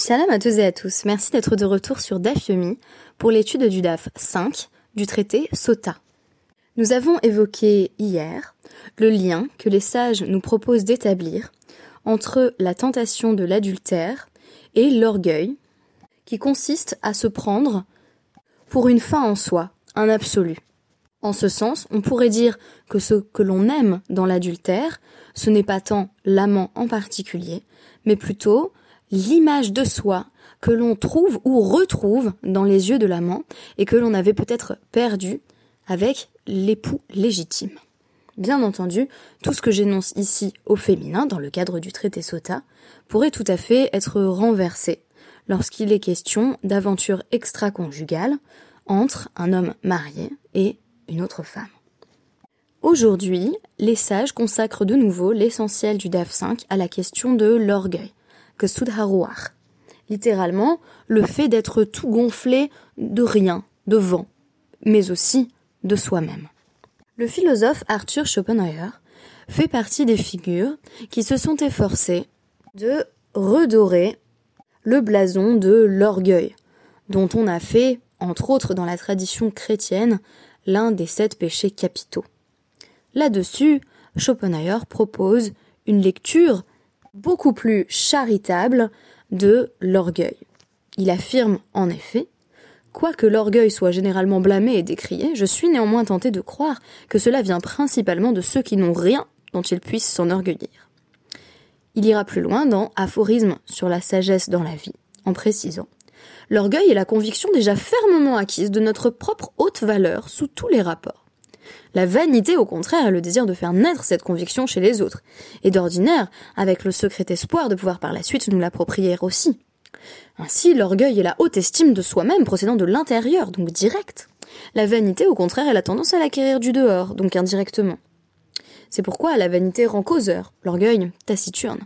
Shalom à tous et à tous, merci d'être de retour sur DAF Yomi pour l'étude du DAF 5 du traité Sotah. Nous avons évoqué hier le lien que les sages nous proposent d'établir entre la tentation de l'adultère et l'orgueil, qui consiste à se prendre pour une fin en soi, un absolu. En ce sens, on pourrait dire que ce que l'on aime dans l'adultère, ce n'est pas tant l'amant en particulier, mais plutôt l'image de soi que l'on trouve ou retrouve dans les yeux de l'amant et que l'on avait peut-être perdue avec l'époux légitime. Bien entendu, tout ce que j'énonce ici au féminin, dans le cadre du traité Sotah, pourrait tout à fait être renversé lorsqu'il est question d'aventures extra-conjugales entre un homme marié et une autre femme. Aujourd'hui, les sages consacrent de nouveau l'essentiel du DAF 5 à la question de l'orgueil, que Soud Ha Ruach, littéralement le fait d'être tout gonflé de rien, de vent, mais aussi de soi-même. Le philosophe Arthur Schopenhauer fait partie des figures qui se sont efforcées de redorer le blason de l'orgueil, dont on a fait, entre autres dans la tradition chrétienne, l'un des 7 péchés capitaux. Là-dessus, Schopenhauer propose une lecture beaucoup plus charitable de l'orgueil. Il affirme en effet, « Quoique l'orgueil soit généralement blâmé et décrié, je suis néanmoins tenté de croire que cela vient principalement de ceux qui n'ont rien dont ils puissent s'enorgueillir. » Il ira plus loin dans « Aphorismes sur la sagesse dans la vie » en précisant « L'orgueil est la conviction déjà fermement acquise de notre propre haute valeur sous tous les rapports. La vanité, au contraire, est le désir de faire naître cette conviction chez les autres, et d'ordinaire, avec le secret espoir de pouvoir par la suite nous l'approprier aussi. Ainsi, l'orgueil est la haute estime de soi-même procédant de l'intérieur, donc direct. La vanité, au contraire, est la tendance à l'acquérir du dehors, donc indirectement. C'est pourquoi la vanité rend causeur, l'orgueil taciturne.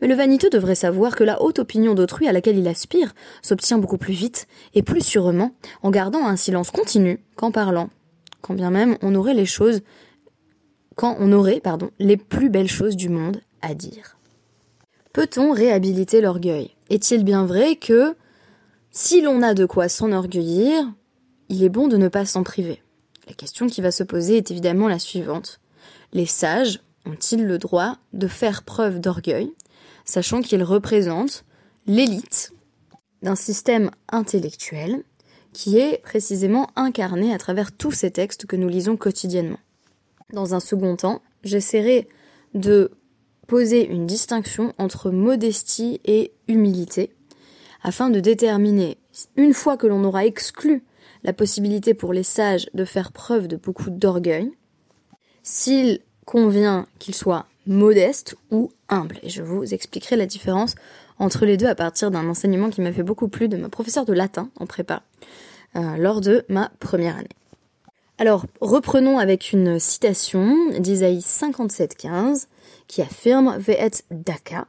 Mais le vaniteux devrait savoir que la haute opinion d'autrui à laquelle il aspire s'obtient beaucoup plus vite et plus sûrement, en gardant un silence continu qu'en parlant. Quand bien même on aurait les plus belles choses du monde à dire. Peut-on réhabiliter l'orgueil ? Est-il bien vrai que, si l'on a de quoi s'enorgueillir, il est bon de ne pas s'en priver ? La question qui va se poser est évidemment la suivante. Les sages ont-ils le droit de faire preuve d'orgueil, sachant qu'ils représentent l'élite d'un système intellectuel qui est précisément incarné à travers tous ces textes que nous lisons quotidiennement. Dans un second temps, j'essaierai de poser une distinction entre modestie et humilité, afin de déterminer, une fois que l'on aura exclu la possibilité pour les sages de faire preuve de beaucoup d'orgueil, s'il convient qu'ils soient modestes ou humbles. Et je vous expliquerai la différence entre les deux à partir d'un enseignement qui m'a fait beaucoup plu de ma professeure de latin en prépa, lors de ma première année. Alors, reprenons avec une citation d'Isaïe 57,15 qui affirme « Ve'et daka,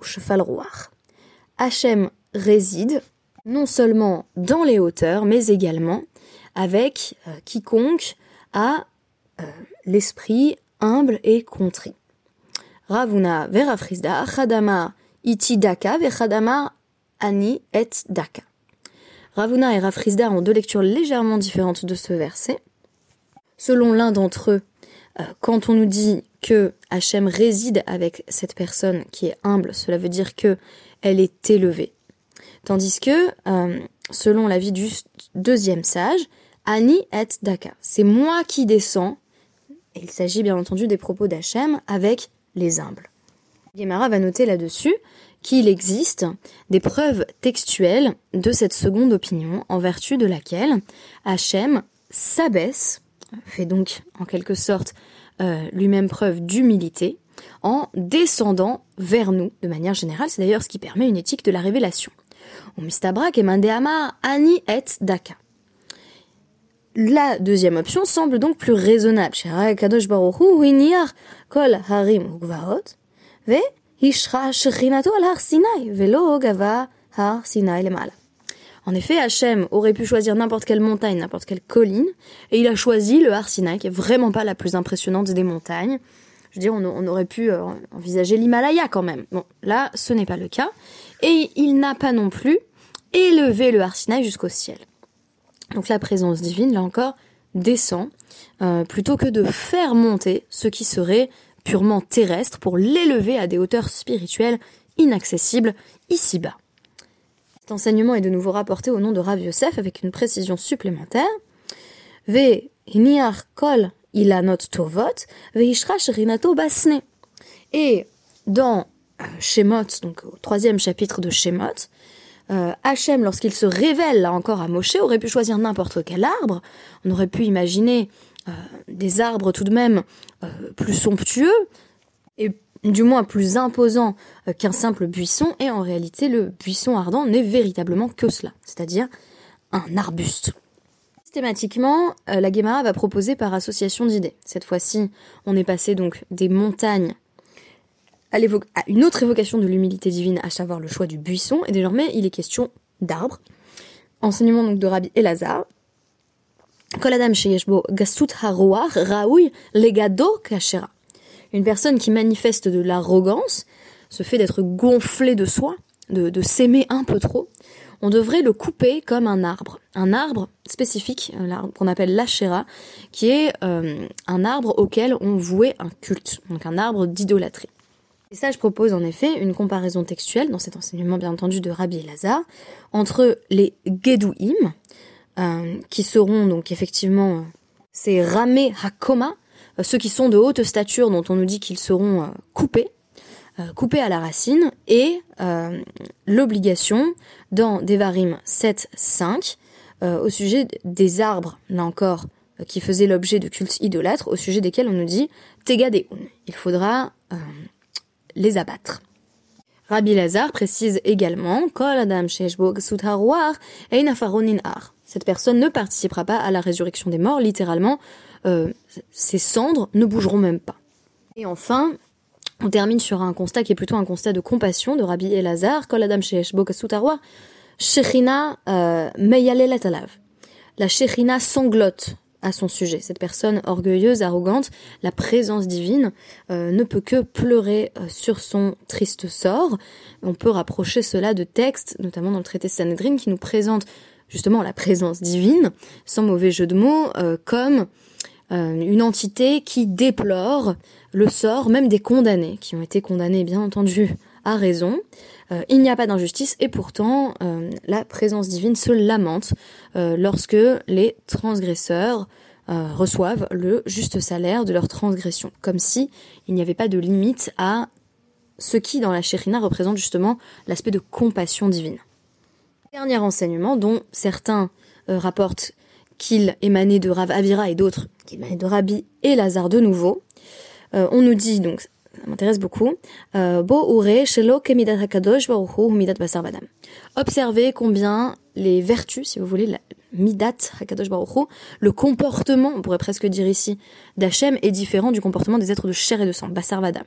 shefal roar ». Hachem réside non seulement dans les hauteurs, mais également avec quiconque a l'esprit humble et contrit. Rav Huna verafrizda, achadama iti daka, vechadama ani et daka. Rav Huna et Rav Frisda ont deux lectures légèrement différentes de ce verset. Selon l'un d'entre eux, quand on nous dit que Hachem réside avec cette personne qui est humble, cela veut dire que elle est élevée. Tandis que, selon l'avis du deuxième sage, Ani et Daka, c'est moi qui descends, et il s'agit bien entendu des propos d'Hachem avec les humbles. Guémara va noter là-dessus qu'il existe des preuves textuelles de cette seconde opinion, en vertu de laquelle Hachem s'abaisse, fait donc en quelque sorte lui-même preuve d'humilité, en descendant vers nous, de manière générale, c'est d'ailleurs ce qui permet une éthique de la révélation. La deuxième option semble donc plus raisonnable. En effet, Hachem aurait pu choisir n'importe quelle montagne, n'importe quelle colline, et il a choisi le Har Sinaï, qui est vraiment pas la plus impressionnante des montagnes. Je veux dire, on aurait pu envisager l'Himalaya quand même. Bon, là, ce n'est pas le cas. Et il n'a pas non plus élevé le Har Sinaï jusqu'au ciel. Donc la présence divine, là encore, descend, plutôt que de faire monter ce qui serait purement terrestre pour l'élever à des hauteurs spirituelles inaccessibles ici-bas. Cet enseignement est de nouveau rapporté au nom de Rav Yosef avec une précision supplémentaire. « Ve hiniach kol ilanot tovot, ve hishrash rinato basne » Et dans Shemot, donc au 3e chapitre de Shemot, Hachem, lorsqu'il se révèle là encore à Moshe, aurait pu choisir n'importe quel arbre. On aurait pu imaginer des arbres tout de même plus somptueux et du moins plus imposants qu'un simple buisson. Et en réalité, le buisson ardent n'est véritablement que cela, c'est-à-dire un arbuste. Systématiquement, la Guémara va proposer par association d'idées. Cette fois-ci, on est passé donc des montagnes à une autre évocation de l'humilité divine, à savoir le choix du buisson, et désormais il est question d'arbre. Enseignement donc de Rabbi Elazar. Une personne qui manifeste de l'arrogance, ce fait d'être gonflé de soi, de s'aimer un peu trop, on devrait le couper comme un arbre. Un arbre spécifique, un arbre qu'on appelle l'Ashera, qui est un arbre auquel on vouait un culte, donc un arbre d'idolâtrie. Et ça, je propose en effet une comparaison textuelle, dans cet enseignement bien entendu de Rabbi Elazar, entre les Gedouim, qui seront donc effectivement ces ramés hakoma, ceux qui sont de haute stature dont on nous dit qu'ils seront coupés à la racine, et l'obligation dans Devarim 7.5, au sujet des arbres, là encore, qui faisaient l'objet de cultes idolâtres, au sujet desquels on nous dit « Tegadeun ». Il faudra... les abattre. Rabbi Elazar précise également « Cette personne ne participera pas à la résurrection des morts, littéralement, ses cendres ne bougeront même pas. » Et enfin, on termine sur un constat qui est plutôt un constat de compassion de Rabbi Elazar. « Shekhina meyalelet alav » La Shekhina sanglote à son sujet. Cette personne orgueilleuse, arrogante, la présence divine ne peut que pleurer sur son triste sort. On peut rapprocher cela de textes, notamment dans le traité Sanhedrin, qui nous présente justement la présence divine, sans mauvais jeu de mots, comme une entité qui déplore le sort même des condamnés, qui ont été condamnés bien entendu à raison. Il n'y a pas d'injustice et pourtant la présence divine se lamente lorsque les transgresseurs reçoivent le juste salaire de leur transgression, comme si il n'y avait pas de limite à ce qui dans la Shekhina représente justement l'aspect de compassion divine. Dernier enseignement dont certains rapportent qu'il émanait de Rav Avira et d'autres qu'il émanait de Rabbi Elazar de nouveau, on nous dit donc, ça m'intéresse beaucoup. Observez combien les vertus, si vous voulez, la midat hakadosh baruch hu, le comportement, on pourrait presque dire ici, d'Hachem est différent du comportement des êtres de chair et de sang, basar vadam.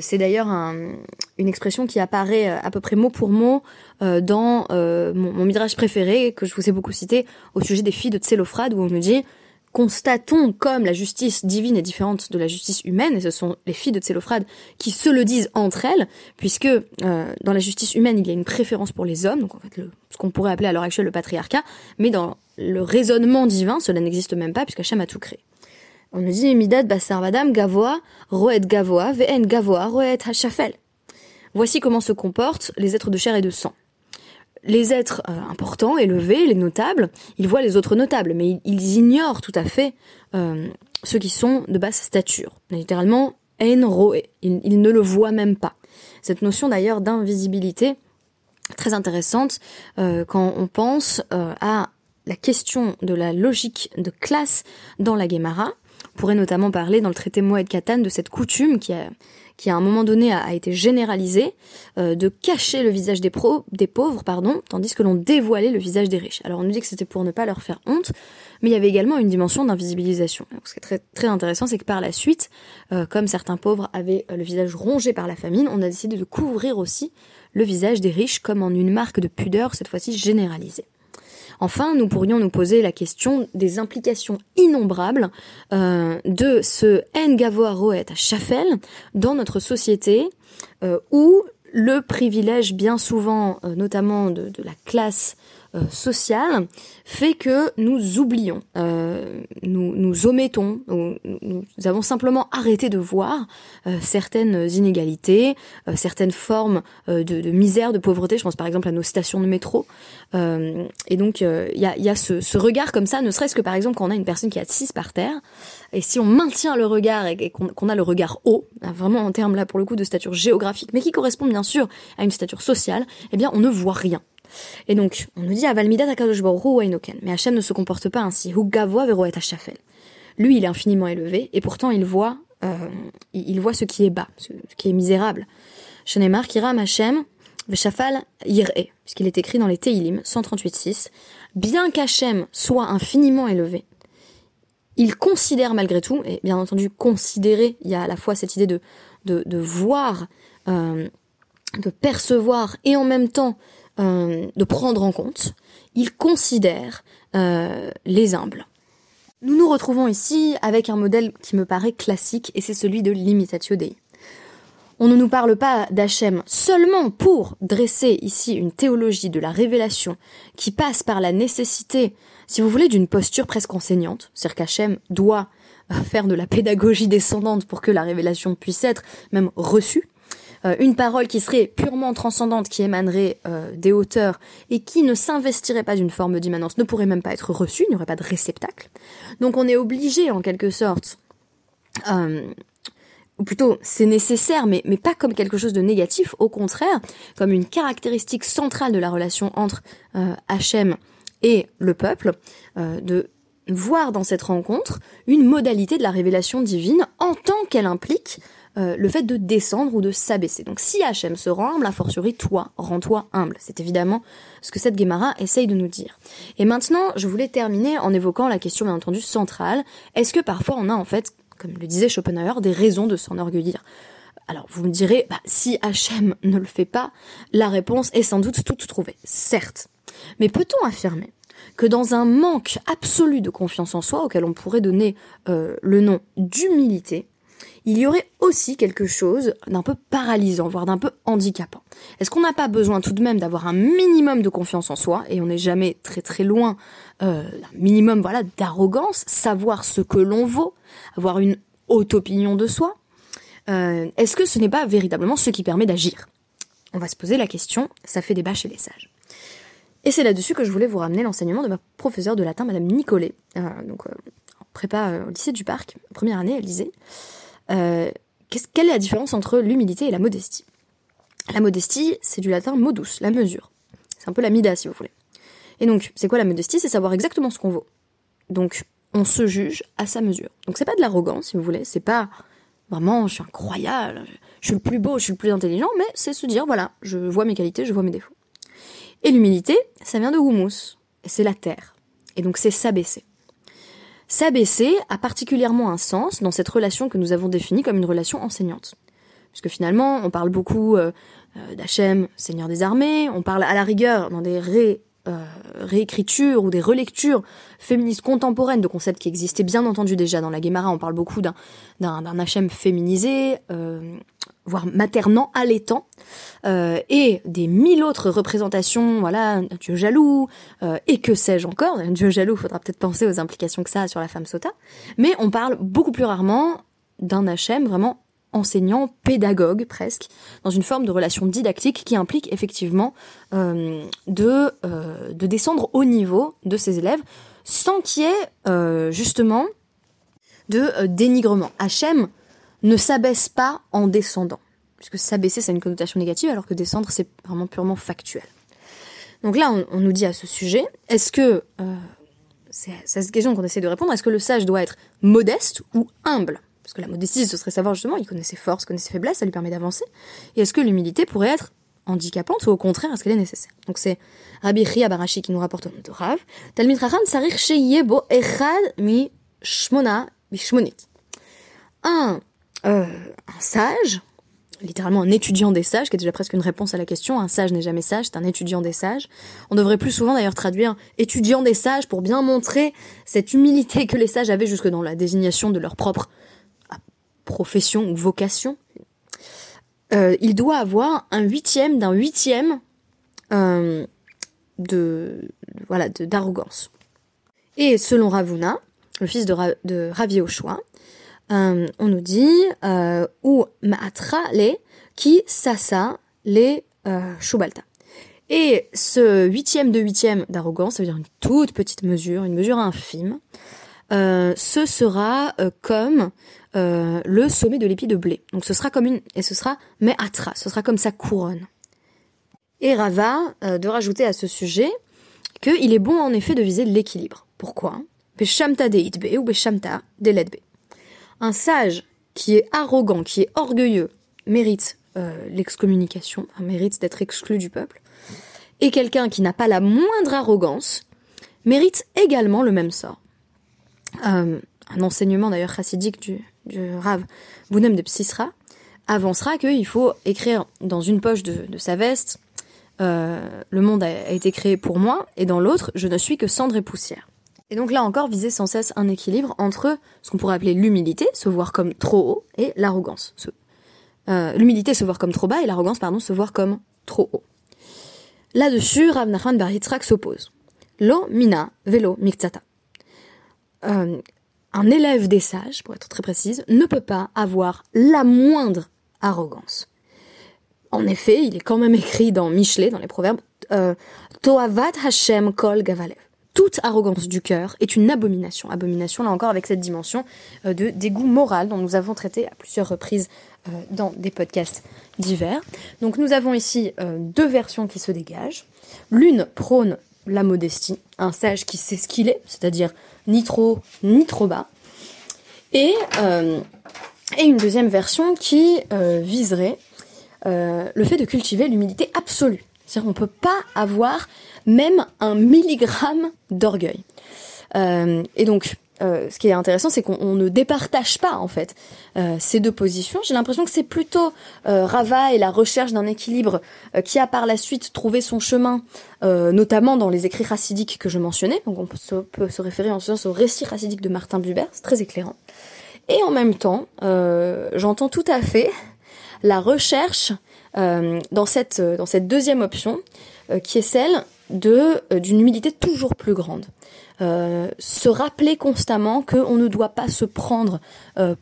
C'est d'ailleurs une expression qui apparaît à peu près mot pour mot dans mon midrash préféré, que je vous ai beaucoup cité, au sujet des filles de Tselofrade, où on nous dit... Constatons comme la justice divine est différente de la justice humaine, et ce sont les filles de Tselofrade qui se le disent entre elles, puisque dans la justice humaine, il y a une préférence pour les hommes, donc en fait ce qu'on pourrait appeler à l'heure actuelle le patriarcat, mais dans le raisonnement divin, cela n'existe même pas, puisque Hashem a tout créé. On nous dit « Midat basar vadam gavoa, roet gavoa, ve'en gavoa, roet hachafel ». Voici comment se comportent les êtres de chair et de sang. Les êtres importants, élevés, les notables, ils voient les autres notables, mais ils ignorent tout à fait ceux qui sont de basse stature. Littéralement, en-roé, ils ne le voient même pas. Cette notion d'ailleurs d'invisibilité, très intéressante, quand on pense à la question de la logique de classe dans la Guémara. On pourrait notamment parler dans le traité Moed Katan de cette coutume qui à un moment donné a été généralisée, de cacher le visage des pauvres, tandis que l'on dévoilait le visage des riches. Alors on nous dit que c'était pour ne pas leur faire honte, mais il y avait également une dimension d'invisibilisation. Donc ce qui est très, très intéressant, c'est que par la suite, comme certains pauvres avaient le visage rongé par la famine, on a décidé de couvrir aussi le visage des riches, comme en une marque de pudeur, cette fois-ci généralisée. Enfin, nous pourrions nous poser la question des implications innombrables de ce En Gavoa Roet à Shafel dans notre société où le privilège, bien souvent, notamment de la classe sociale, fait que nous oublions, nous omettons, nous avons simplement arrêté de voir certaines inégalités, certaines formes de misère, de pauvreté. Je pense par exemple à nos stations de métro. Et donc, il y a ce regard comme ça, ne serait-ce que par exemple quand on a une personne qui est assise par terre, et si on maintient le regard et qu'on a le regard haut, vraiment en termes là pour le coup de stature géographique, mais qui correspond bien sûr à une stature sociale, eh bien on ne voit rien. Et donc, on nous dit « Aval midat hakadosh baruch hu inoken » mais Hachem ne se comporte pas ainsi. « Hu gavoa veroet hashafel » Lui, il est infiniment élevé, et pourtant il voit ce qui est bas, ce qui est misérable. « Shenemar kiram Hachem veshafal yir'e » puisqu'il est écrit dans les Tehillim 138.6 « Bien qu'Hachem soit infiniment élevé, il considère malgré tout » et bien entendu, considérer, il y a à la fois cette idée de voir, de percevoir, et en même temps, de prendre en compte, il considère les humbles. Nous nous retrouvons ici avec un modèle qui me paraît classique, et c'est celui de l'imitatio Dei. On ne nous parle pas d'Hachem seulement pour dresser ici une théologie de la révélation qui passe par la nécessité, si vous voulez, d'une posture presque enseignante, c'est-à-dire qu'Hachem doit faire de la pédagogie descendante pour que la révélation puisse être même reçue, une parole qui serait purement transcendante, qui émanerait des hauteurs et qui ne s'investirait pas d'une forme d'immanence, ne pourrait même pas être reçue, il n'y aurait pas de réceptacle. Donc on est obligé en quelque sorte, ou plutôt c'est nécessaire, mais pas comme quelque chose de négatif, au contraire, comme une caractéristique centrale de la relation entre Hachem et le peuple, de voir dans cette rencontre une modalité de la révélation divine en tant qu'elle implique le fait de descendre ou de s'abaisser. Donc si Hachem se rend humble, a fortiori toi, rends-toi humble. C'est évidemment ce que cette Guémara essaye de nous dire. Et maintenant, je voulais terminer en évoquant la question bien entendu centrale. Est-ce que parfois on a en fait, comme le disait Schopenhauer, des raisons de s'enorgueillir ? Alors vous me direz, si Hachem ne le fait pas, la réponse est sans doute toute trouvée. Certes, mais peut-on affirmer que dans un manque absolu de confiance en soi, auquel on pourrait donner le nom d'humilité, il y aurait aussi quelque chose d'un peu paralysant, voire d'un peu handicapant. Est-ce qu'on n'a pas besoin tout de même d'avoir un minimum de confiance en soi, et on n'est jamais très très loin d'un minimum d'arrogance, savoir ce que l'on vaut, avoir une haute opinion de soi, est-ce que ce n'est pas véritablement ce qui permet d'agir ? On va se poser la question, ça fait débat chez les sages. Et c'est là-dessus que je voulais vous ramener l'enseignement de ma professeure de latin, Madame Nicolet, en prépa au lycée du Parc, première année, elle disait... quelle est la différence entre l'humilité et la modestie ? La modestie, c'est du latin modus, la mesure. C'est un peu la mida, si vous voulez. Et donc, c'est quoi la modestie ? C'est savoir exactement ce qu'on vaut. Donc, on se juge à sa mesure. Donc, c'est pas de l'arrogance, si vous voulez. C'est pas vraiment, je suis incroyable, je suis le plus beau, je suis le plus intelligent, mais c'est se dire, voilà, je vois mes qualités, je vois mes défauts. Et l'humilité, ça vient de humus, et c'est la terre. Et donc, c'est s'abaisser. S'abaisser a particulièrement un sens dans cette relation que nous avons définie comme une relation enseignante. Puisque finalement, on parle beaucoup d'Hachem, Seigneur des armées, on parle à la rigueur dans des réécritures ou des relectures féministes contemporaines de concepts qui existaient bien entendu déjà dans la Guémara, on parle beaucoup d'un Hachem féminisé, voire maternant, allaitant, et des mille autres représentations, voilà, Dieu jaloux, et que sais-je encore, Dieu jaloux, faudra peut-être penser aux implications que ça a sur la femme Sotah, mais on parle beaucoup plus rarement d'un Hachem vraiment enseignant, pédagogue presque, dans une forme de relation didactique qui implique effectivement de descendre au niveau de ses élèves, sans qu'il y ait justement de dénigrement. Hachem ne s'abaisse pas en descendant, puisque s'abaisser c'est une connotation négative, alors que descendre c'est vraiment purement factuel. Donc là on nous dit à ce sujet, est-ce que, c'est à cette question qu'on essaie de répondre, est-ce que le sage doit être modeste ou humble ? Parce que la modestie, ce serait savoir justement, il connaît ses forces, connaît ses faiblesses, ça lui permet d'avancer. Et est-ce que l'humilité pourrait être handicapante ou au contraire, est-ce qu'elle est nécessaire ? Donc c'est Rabbi Chiya Barashi qui nous rapporte au nom de Rav. Talmid Chacham sarich sheyeh bo echad mi shmona mi shmonit. Un sage, littéralement un étudiant des sages, qui est déjà presque une réponse à la question. Un sage n'est jamais sage, c'est un étudiant des sages. On devrait plus souvent d'ailleurs traduire étudiant des sages pour bien montrer cette humilité que les sages avaient jusque dans la désignation de leur propre profession ou vocation. Il doit avoir un huitième d'un huitième d'arrogance. Et selon Rav Huna, le fils de Ravi Ochoa, on nous dit ou maatra le qui sasa le shubalta. Et ce huitième de huitième d'arrogance, ça veut dire une toute petite mesure, une mesure infime, ce sera comme le sommet de l'épi de blé. Donc ce sera comme maatra, ce sera comme sa couronne. Et Rava de rajouter à ce sujet qu'il est bon en effet de viser l'équilibre. Pourquoi? Beshamta de hitbe ou beshamta de ledbe. Un sage qui est arrogant, qui est orgueilleux, mérite l'excommunication, mérite d'être exclu du peuple. Et quelqu'un qui n'a pas la moindre arrogance mérite également le même sort. Un enseignement d'ailleurs chassidique du Rav Bounem de Psisra avancera qu'il faut écrire dans une poche de sa veste le monde a été créé pour moi, et dans l'autre, je ne suis que cendre et poussière. Et donc là encore, viser sans cesse un équilibre entre ce qu'on pourrait appeler l'humilité, se voir comme trop haut, et l'arrogance. L'humilité, se voir comme trop bas, et l'arrogance, se voir comme trop haut. Là-dessus, Rav Nachman Baritrak s'oppose. Lo mina velo miktata. Un élève des sages, pour être très précise, ne peut pas avoir la moindre arrogance. En effet, il est quand même écrit dans Michlé, dans les proverbes, Toavat Hashem kol gavalev. Toute arrogance du cœur est une abomination. Abomination, là encore, avec cette dimension de dégoût moral dont nous avons traité à plusieurs reprises dans des podcasts divers. Donc nous avons ici deux versions qui se dégagent. L'une prône la modestie, un sage qui sait ce qu'il est, c'est-à-dire ni trop haut, ni trop bas. Et une deuxième version qui viserait le fait de cultiver l'humilité absolue. C'est-à-dire qu'on ne peut pas avoir même un milligramme d'orgueil. Et donc, ce qui est intéressant, c'est qu'on ne départage pas, en fait, ces deux positions. J'ai l'impression que c'est plutôt Rava et la recherche d'un équilibre qui a par la suite trouvé son chemin, notamment dans les écrits chassidiques que je mentionnais. Donc on peut se référer en ce sens au récit chassidique de Martin Buber, c'est très éclairant. Et en même temps, j'entends tout à fait la recherche dans cette deuxième option, qui est celle d'une humilité toujours plus grande. Se rappeler constamment qu'on ne doit pas se prendre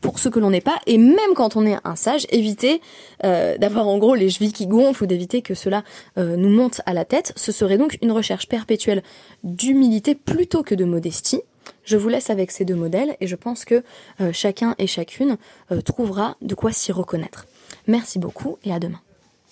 pour ce que l'on n'est pas, et même quand on est un sage, éviter d'avoir en gros les chevilles qui gonflent ou d'éviter que cela nous monte à la tête. Ce serait donc une recherche perpétuelle d'humilité plutôt que de modestie. Je vous laisse avec ces deux modèles et je pense que chacun et chacune trouvera de quoi s'y reconnaître. Merci beaucoup et à demain.